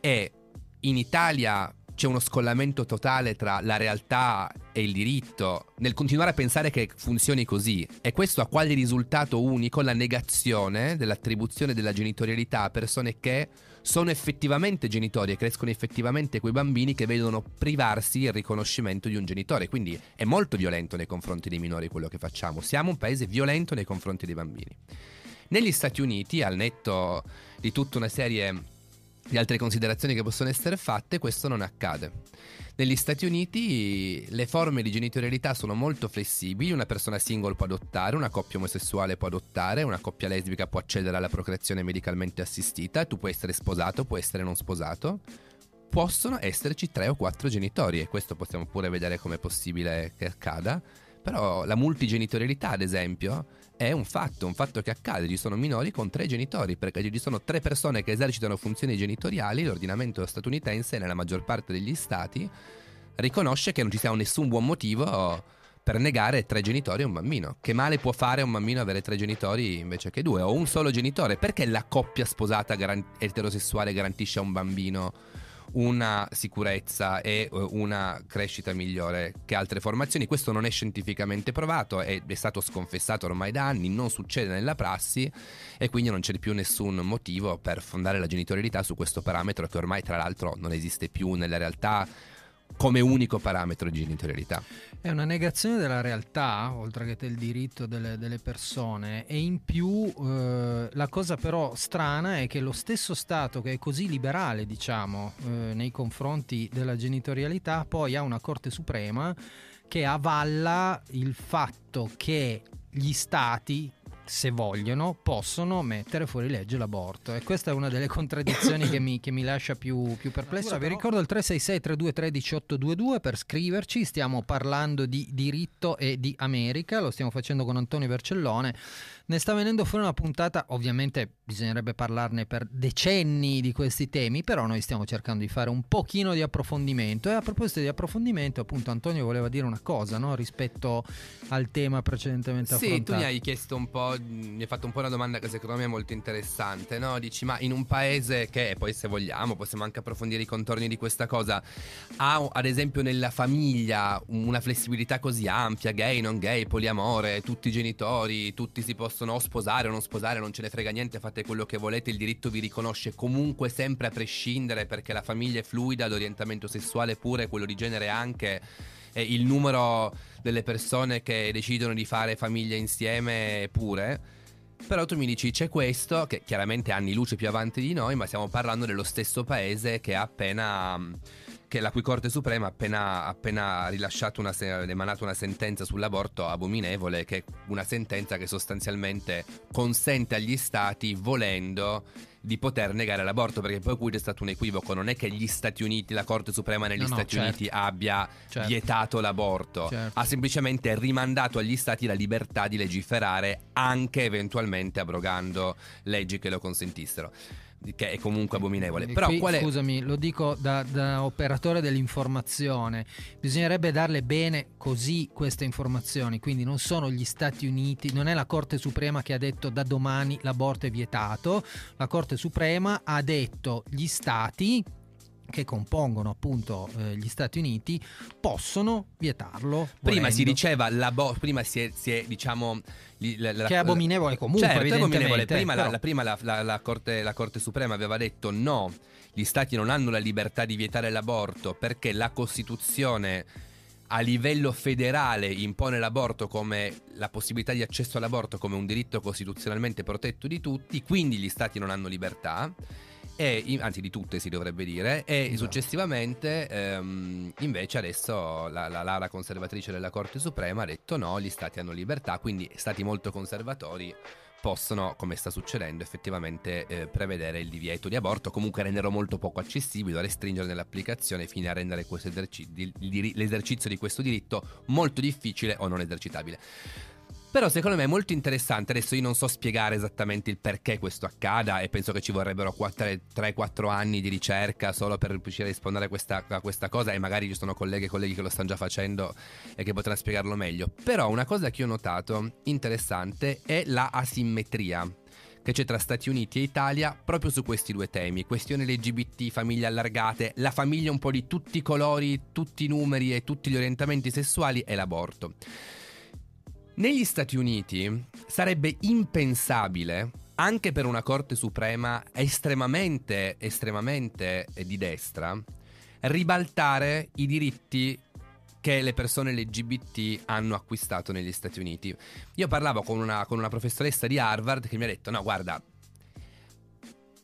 E in Italia c'è uno scollamento totale tra la realtà e il diritto nel continuare a pensare che funzioni così, e questo ha quale risultato unico la negazione dell'attribuzione della genitorialità a persone che sono effettivamente genitori e crescono effettivamente quei bambini che vedono privarsi il riconoscimento di un genitore. Quindi è molto violento nei confronti dei minori quello che facciamo, siamo un paese violento nei confronti dei bambini. Negli Stati Uniti, al netto di tutta una serie di altre considerazioni che possono essere fatte, questo non accade. Negli Stati Uniti le forme di genitorialità sono molto flessibili, una persona single può adottare, una coppia omosessuale può adottare, una coppia lesbica può accedere alla procreazione medicalmente assistita, tu puoi essere sposato, puoi essere non sposato, possono esserci tre o quattro genitori, e questo possiamo pure vedere come è possibile che accada, però la multigenitorialità, ad esempio, è un fatto, un fatto che accade, ci sono minori con tre genitori, perché ci sono tre persone che esercitano funzioni genitoriali. L'ordinamento statunitense, nella maggior parte degli stati, riconosce che non ci sia nessun buon motivo per negare tre genitori a un bambino. Che male può fare a un bambino avere tre genitori invece che due, o un solo genitore? Perché la coppia sposata garant- eterosessuale garantisce a un bambino una sicurezza e una crescita migliore che altre formazioni? Questo non è scientificamente provato, è, è stato sconfessato ormai da anni, non succede nella prassi, e quindi non c'è più nessun motivo per fondare la genitorialità su questo parametro, che ormai tra l'altro non esiste più nella realtà come unico parametro di genitorialità. È una negazione della realtà, oltre che del diritto delle, delle persone, e in più eh, la cosa però strana è che lo stesso Stato che è così liberale, diciamo, eh, nei confronti della genitorialità, poi ha una Corte Suprema che avalla il fatto che gli Stati, se vogliono, possono mettere fuori legge l'aborto, e questa è una delle contraddizioni che, mi, che mi lascia più, più perplesso. Natura, vi ricordo il tre sei sei, tre due tre, uno otto due due per scriverci. Stiamo parlando di diritto e di America, lo stiamo facendo con Antonio Barcellone. Ne sta venendo fuori una puntata, ovviamente bisognerebbe parlarne per decenni di questi temi, però noi stiamo cercando di fare un pochino di approfondimento, e a proposito di approfondimento, appunto, Antonio voleva dire una cosa, no? Rispetto al tema precedentemente affrontato. Sì, tu mi hai chiesto un po', mi hai fatto un po' una domanda che secondo me è molto interessante, no? Dici, ma in un paese che, poi se vogliamo possiamo anche approfondire i contorni di questa cosa, ha ad esempio nella famiglia una flessibilità così ampia, gay, non gay, poliamore, tutti i genitori, tutti si possono o sposare o non sposare, non ce ne frega niente, fate quello che volete, il diritto vi riconosce comunque sempre a prescindere, perché la famiglia è fluida, l'orientamento sessuale pure, quello di genere anche, e il numero delle persone che decidono di fare famiglia insieme pure. Però tu mi dici, c'è questo, che chiaramente anni luce più avanti di noi, ma stiamo parlando dello stesso paese che ha appena... che la cui Corte Suprema ha appena, appena rilasciato una, emanato una sentenza sull'aborto abominevole, che è una sentenza che sostanzialmente consente agli stati, volendo, di poter negare l'aborto, perché poi qui c'è stato un equivoco. Non è che gli Stati Uniti, la Corte Suprema negli no, no, Stati certo. Uniti abbia certo. vietato l'aborto, certo. ha semplicemente rimandato agli stati la libertà di legiferare, anche eventualmente abrogando leggi che lo consentissero, che è comunque abominevole. Però qui, qual è... scusami, lo dico da, da operatore dell'informazione, bisognerebbe darle bene così queste informazioni, quindi non sono gli Stati Uniti, non è la Corte Suprema che ha detto da domani l'aborto è vietato, la Corte Suprema ha detto gli stati che compongono appunto eh, gli Stati Uniti possono vietarlo. Prima si diceva la bo- prima si è, si è diciamo la, la, che è abominevole comunque, certo, evidentemente. Prima, però... la, la, prima la, la, la, Corte, la Corte Suprema aveva detto no, gli stati non hanno la libertà di vietare l'aborto perché la Costituzione a livello federale impone l'aborto come la possibilità di accesso all'aborto come un diritto costituzionalmente protetto di tutti, quindi gli stati non hanno libertà. E, anzi di tutte si dovrebbe dire, e esatto. successivamente ehm, invece adesso la, la, la conservatrice della Corte Suprema ha detto no, gli stati hanno libertà, quindi stati molto conservatori possono, come sta succedendo effettivamente, eh, prevedere il divieto di aborto, comunque renderlo molto poco accessibile, restringere nell'applicazione fino a rendere questo eserci- di, di, l'esercizio di questo diritto molto difficile o non esercitabile. Però secondo me è molto interessante, adesso io non so spiegare esattamente il perché questo accada e penso che ci vorrebbero tre quattro anni di ricerca solo per riuscire a rispondere a questa, a questa cosa, e magari ci sono colleghe e colleghi che lo stanno già facendo e che potranno spiegarlo meglio. Però una cosa che ho notato interessante è la asimmetria che c'è tra Stati Uniti e Italia proprio su questi due temi, questione L G B T, famiglie allargate, la famiglia un po' di tutti i colori, tutti i numeri e tutti gli orientamenti sessuali, e l'aborto. Negli Stati Uniti sarebbe impensabile, anche per una Corte Suprema estremamente, estremamente di destra, ribaltare i diritti che le persone L G B T hanno acquistato negli Stati Uniti. Io parlavo con una, con una professoressa di Harvard che mi ha detto no, guarda,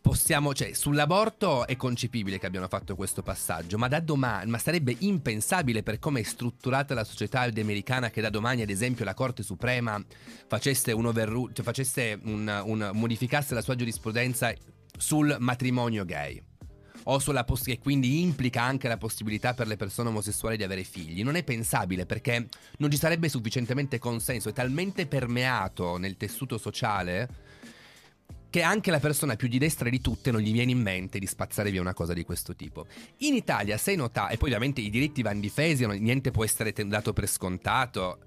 possiamo, cioè, sull'aborto è concepibile che abbiano fatto questo passaggio, ma da domani, ma sarebbe impensabile per come è strutturata la società americana che da domani, ad esempio, la Corte Suprema facesse un overrule, cioè facesse un, un modificasse la sua giurisprudenza sul matrimonio gay, o sulla poss- e quindi implica anche la possibilità per le persone omosessuali di avere figli. Non è pensabile, perché non ci sarebbe sufficientemente consenso, è talmente permeato nel tessuto sociale che anche la persona più di destra di tutte non gli viene in mente di spazzare via una cosa di questo tipo. In Italia, se nota, e poi ovviamente i diritti vanno difesi, niente può essere dato per scontato,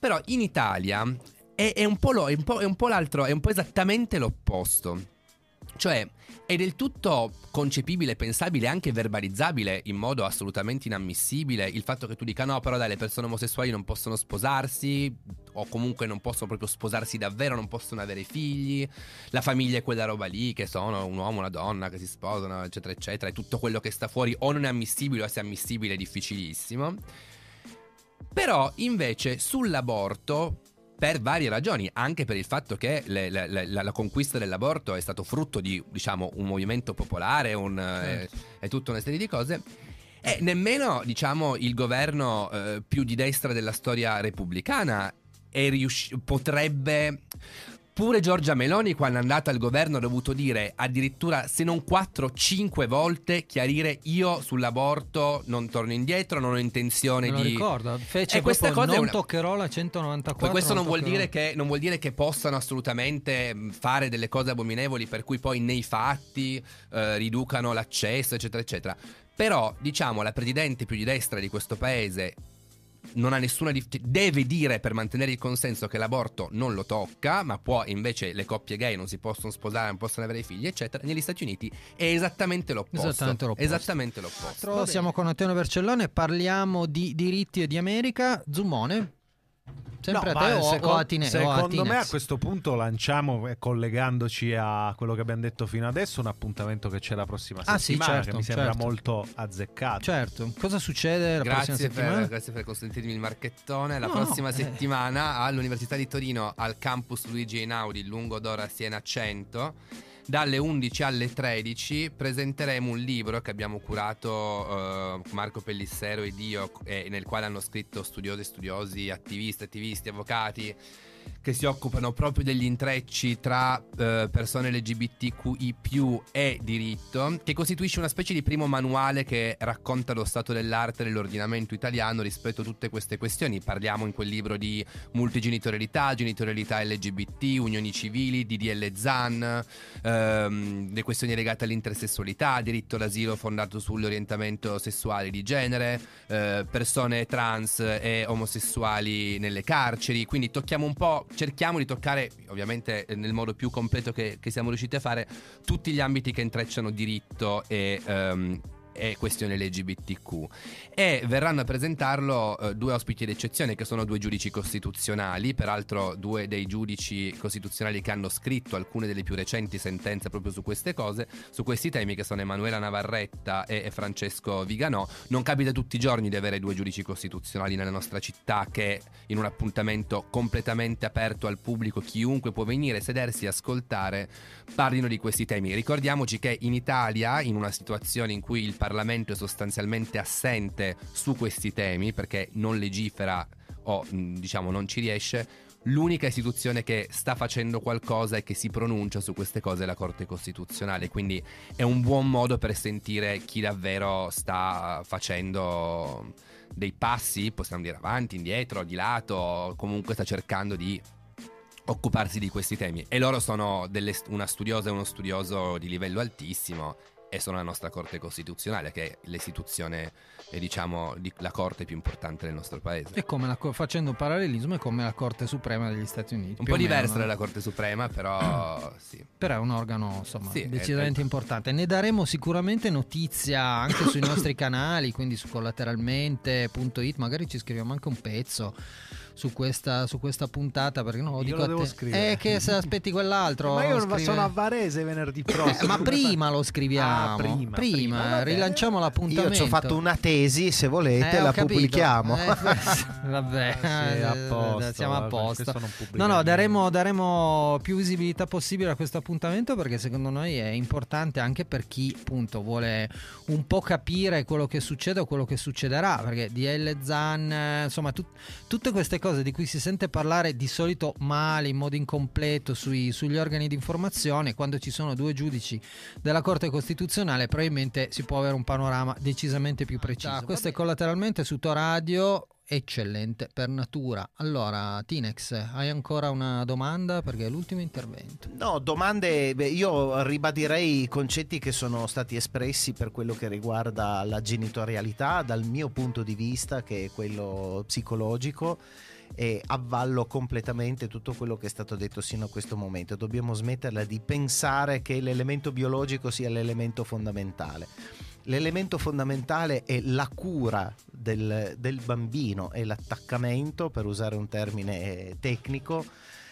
però in Italia è, è, un, po lo, è, un, po', è un po' l'altro, è un po' esattamente l'opposto. Cioè è del tutto concepibile, pensabile, anche verbalizzabile in modo assolutamente inammissibile il fatto che tu dica no, però dai, le persone omosessuali non possono sposarsi, o comunque non possono proprio sposarsi davvero, non possono avere figli, la famiglia è quella roba lì che sono un uomo e una donna che si sposano, eccetera eccetera, e tutto quello che sta fuori o non è ammissibile, o se è ammissibile è difficilissimo. Però invece sull'aborto, per varie ragioni, anche per il fatto che le, le, la, la conquista dell'aborto è stato frutto di, diciamo, un movimento popolare, un, certo. è, è tutta una serie di cose, e nemmeno, diciamo, il governo eh, più di destra della storia repubblicana è riusci- potrebbe... Pure Giorgia Meloni, quando è andata al governo, ha dovuto dire addirittura, se non quattro cinque volte, chiarire io sull'aborto non torno indietro, non ho intenzione non di... ricordo, fece e questa cosa non una... toccherò la centonovantaquattro. Poi questo non, non, vuol dire che, non vuol dire che possano assolutamente fare delle cose abominevoli per cui poi nei fatti eh, riducano l'accesso, eccetera, eccetera. Però, diciamo, la presidente più di destra di questo paese... non ha nessuna dif- deve dire, per mantenere il consenso, che l'aborto non lo tocca, ma può invece, le coppie gay non si possono sposare, non possono avere figli, eccetera. Negli Stati Uniti è esattamente l'opposto. Esattamente l'opposto. Esattamente l'opposto. Siamo con Antonio Barcellone, parliamo di diritti e di America. Zummone, sempre no, a te o, seco- o a Tinex? Secondo a me a questo punto lanciamo, collegandoci a quello che abbiamo detto fino adesso, un appuntamento che c'è la prossima settimana, ah, sì, certo, che mi sembra certo. molto azzeccato. Certo, cosa succede la grazie prossima per, settimana? Grazie per consentirmi il marchettone. La no, prossima eh. settimana all'Università di Torino, al campus Luigi Einaudi, Lungo Dora Siena cento, dalle undici alle tredici presenteremo un libro che abbiamo curato eh, Marco Pellissero ed io, eh, nel quale hanno scritto studiosi e studiosi, attivisti, attivisti, avvocati che si occupano proprio degli intrecci tra eh, persone L G B T Q I più e diritto, che costituisce una specie di primo manuale che racconta lo stato dell'arte dell'ordinamento italiano rispetto a tutte queste questioni. Parliamo in quel libro di multigenitorialità, genitorialità L G B T, unioni civili, D D L ZAN, ehm, le questioni legate all'intersessualità, diritto all'asilo fondato sull'orientamento sessuale di genere, eh, persone trans e omosessuali nelle carceri. Quindi tocchiamo un po', cerchiamo di toccare, ovviamente nel modo più completo che, che siamo riusciti a fare, tutti gli ambiti che intrecciano diritto e, um, e questione L G B T Q. E verranno a presentarlo uh, due ospiti d'eccezione, che sono due giudici costituzionali, peraltro due dei giudici costituzionali che hanno scritto alcune delle più recenti sentenze proprio su queste cose, su questi temi, che sono Emanuela Navarretta e, e Francesco Viganò. Non capita tutti i giorni di avere due giudici costituzionali nella nostra città che, in un appuntamento completamente aperto al pubblico, chiunque può venire, sedersi e ascoltare, parlino di questi temi. Ricordiamoci che in Italia, in una situazione in cui il Parlamento è sostanzialmente assente su questi temi perché non legifera o diciamo non ci riesce, l'unica istituzione che sta facendo qualcosa e che si pronuncia su queste cose è la Corte Costituzionale, quindi è un buon modo per sentire chi davvero sta facendo dei passi, possiamo dire avanti, indietro, di lato, comunque sta cercando di occuparsi di questi temi. E loro sono delle, una studiosa e uno studioso di livello altissimo, e sono la nostra Corte Costituzionale, che è l'istituzione, è, diciamo, di, la corte più importante del nostro paese. E come la, facendo un parallelismo, è come la Corte Suprema degli Stati Uniti. Un po' diversa dalla Corte Suprema, però sì. Però è un organo, insomma, sì, decisamente importante. Ne daremo sicuramente notizia anche sui nostri canali, quindi su collateralmente punto it, magari ci scriviamo anche un pezzo su questa, su questa puntata, perché no, lo dico lo a te. Scrivere. Eh, che se aspetti quell'altro. Ma io scrive... sono a Varese venerdì prossimo. Eh, ma prima lo scriviamo. Ah, prima, prima, prima. Rilanciamo l'appuntamento. Io ci ho fatto una tesi, se volete, eh, la capito. Pubblichiamo. Eh, vabbè, sì, a posto, siamo a posto. No, no, daremo, daremo più visibilità possibile a questo appuntamento, perché secondo noi è importante anche per chi, appunto, vuole un po' capire quello che succede o quello che succederà, perché D D L ZAN, insomma, tut- tutte queste cose di cui si sente parlare di solito male, in modo incompleto, sui, sugli organi di informazione. Quando ci sono due giudici della Corte Costituzionale probabilmente si può avere un panorama decisamente più preciso. Questo è Collateralmente su Toradio, eccellente per natura. Allora, Tinex, hai ancora una domanda? Perché è l'ultimo intervento. No, domande, beh, io ribadirei i concetti che sono stati espressi per quello che riguarda la genitorialità dal mio punto di vista, che è quello psicologico, e avvallo completamente tutto quello che è stato detto sino a questo momento. Dobbiamo smetterla di pensare che l'elemento biologico sia l'elemento fondamentale. L'elemento fondamentale è la cura del, del bambino, è l'attaccamento, per usare un termine tecnico,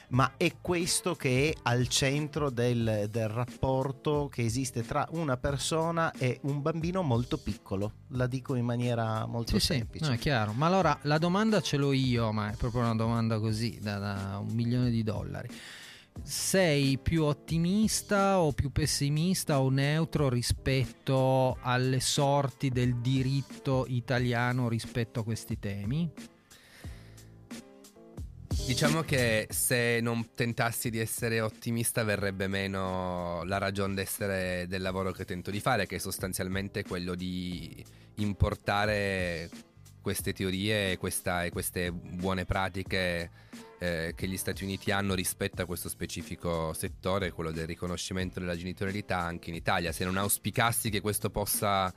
ma è questo che è al centro del, del rapporto che esiste tra una persona e un bambino molto piccolo. La dico in maniera molto sì, semplice. Sì, no, è chiaro. Ma allora la domanda ce l'ho io, ma è proprio una domanda così, da, da un milione di dollari. Sei più ottimista o più pessimista o neutro rispetto alle sorti del diritto italiano rispetto a questi temi? Diciamo che se non tentassi di essere ottimista verrebbe meno la ragion d'essere del lavoro che tento di fare, che è sostanzialmente quello di importare queste teorie e, questa, e queste buone pratiche eh, che gli Stati Uniti hanno rispetto a questo specifico settore, quello del riconoscimento della genitorialità, anche in Italia. Se non auspicassi che questo possa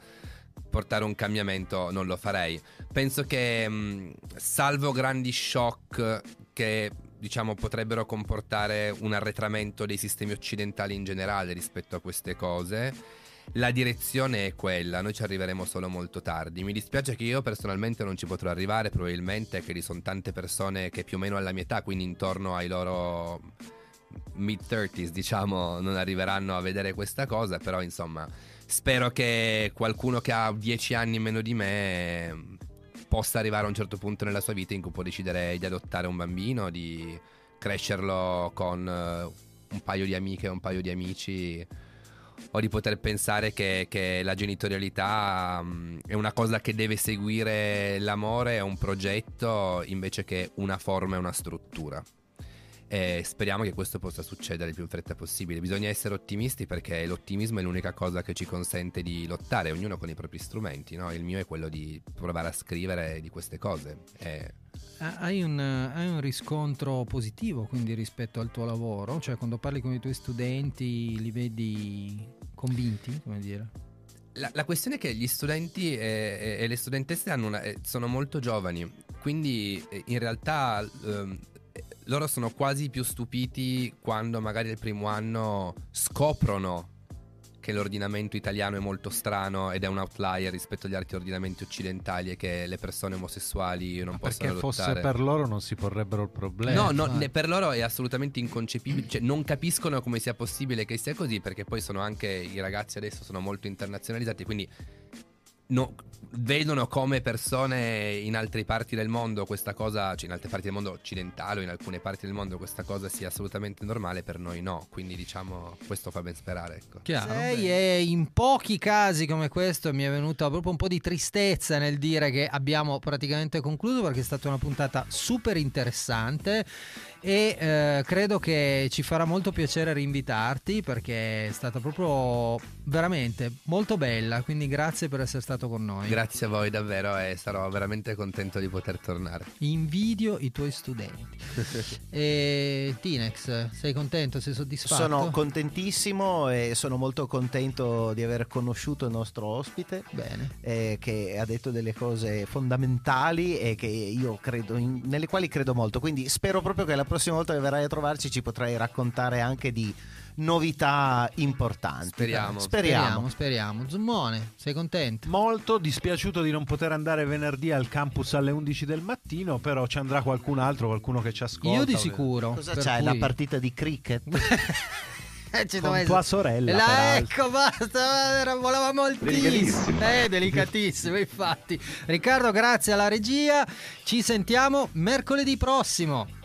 portare un cambiamento, non lo farei. Penso che mh, salvo grandi shock che, diciamo, potrebbero comportare un arretramento dei sistemi occidentali in generale rispetto a queste cose, la direzione è quella. Noi ci arriveremo solo molto tardi. Mi dispiace che io personalmente non ci potrò arrivare, probabilmente, che ci sono tante persone che più o meno alla mia età, quindi intorno ai loro mid thirties, diciamo, non arriveranno a vedere questa cosa. Però, insomma, spero che qualcuno che ha dieci anni meno di me possa arrivare a un certo punto nella sua vita in cui può decidere di adottare un bambino, di crescerlo con un paio di amiche, un paio di amici, o di poter pensare che, che la genitorialità um, è una cosa che deve seguire l'amore, è un progetto invece che una forma e una struttura. E speriamo che questo possa succedere il più in fretta possibile. Bisogna essere ottimisti, perché l'ottimismo è l'unica cosa che ci consente di lottare, ognuno con i propri strumenti, no? Il mio è quello di provare a scrivere di queste cose. E... Hai un, hai un riscontro positivo quindi rispetto al tuo lavoro? Cioè, quando parli con i tuoi studenti li vedi convinti, come dire? La, la questione è che gli studenti e, e le studentesse hanno una, sono molto giovani, quindi in realtà um, loro sono quasi più stupiti quando magari il primo anno scoprono che l'ordinamento italiano è molto strano ed è un outlier rispetto agli altri ordinamenti occidentali, e che le persone omosessuali non Ma possono perché adottare. Fosse per loro non si porrebbero il problema. No, no, ah. per loro è assolutamente inconcepibile, cioè non capiscono come sia possibile che sia così, perché poi sono anche, i ragazzi adesso sono molto internazionalizzati, quindi no, vedono come persone in altre parti del mondo questa cosa, cioè in altre parti del mondo occidentale o in alcune parti del mondo questa cosa sia assolutamente normale, per noi no, quindi diciamo questo fa ben sperare, ecco. Chiaro. Sei, e in pochi casi come questo mi è venuta proprio un po' di tristezza nel dire che abbiamo praticamente concluso, perché è stata una puntata super interessante e eh, credo che ci farà molto piacere rinvitarti, perché è stata proprio veramente molto bella, quindi grazie per essere stato con noi. Grazie a voi davvero, e sarò veramente contento di poter tornare. Invidio i tuoi studenti. E, Tinex, sei contento? Sei soddisfatto? Sono contentissimo e sono molto contento di aver conosciuto il nostro ospite. Bene. Eh, che ha detto delle cose fondamentali e che io credo in, nelle quali credo molto, quindi spero proprio che la prossima volta che verrai a trovarci ci potrai raccontare anche di novità importanti. Speriamo, speriamo, speriamo, speriamo. Zummone, sei contento? Molto dispiaciuto di non poter andare venerdì al campus alle undici del mattino, però ci andrà qualcun altro, qualcuno che ci ascolta. Io di sicuro. Cosa c'è? Cui... La partita di cricket. Ci con tua sorella la, ecco basta, volava moltissimo, eh, delicatissimo infatti. Riccardo, grazie alla regia, ci sentiamo mercoledì prossimo.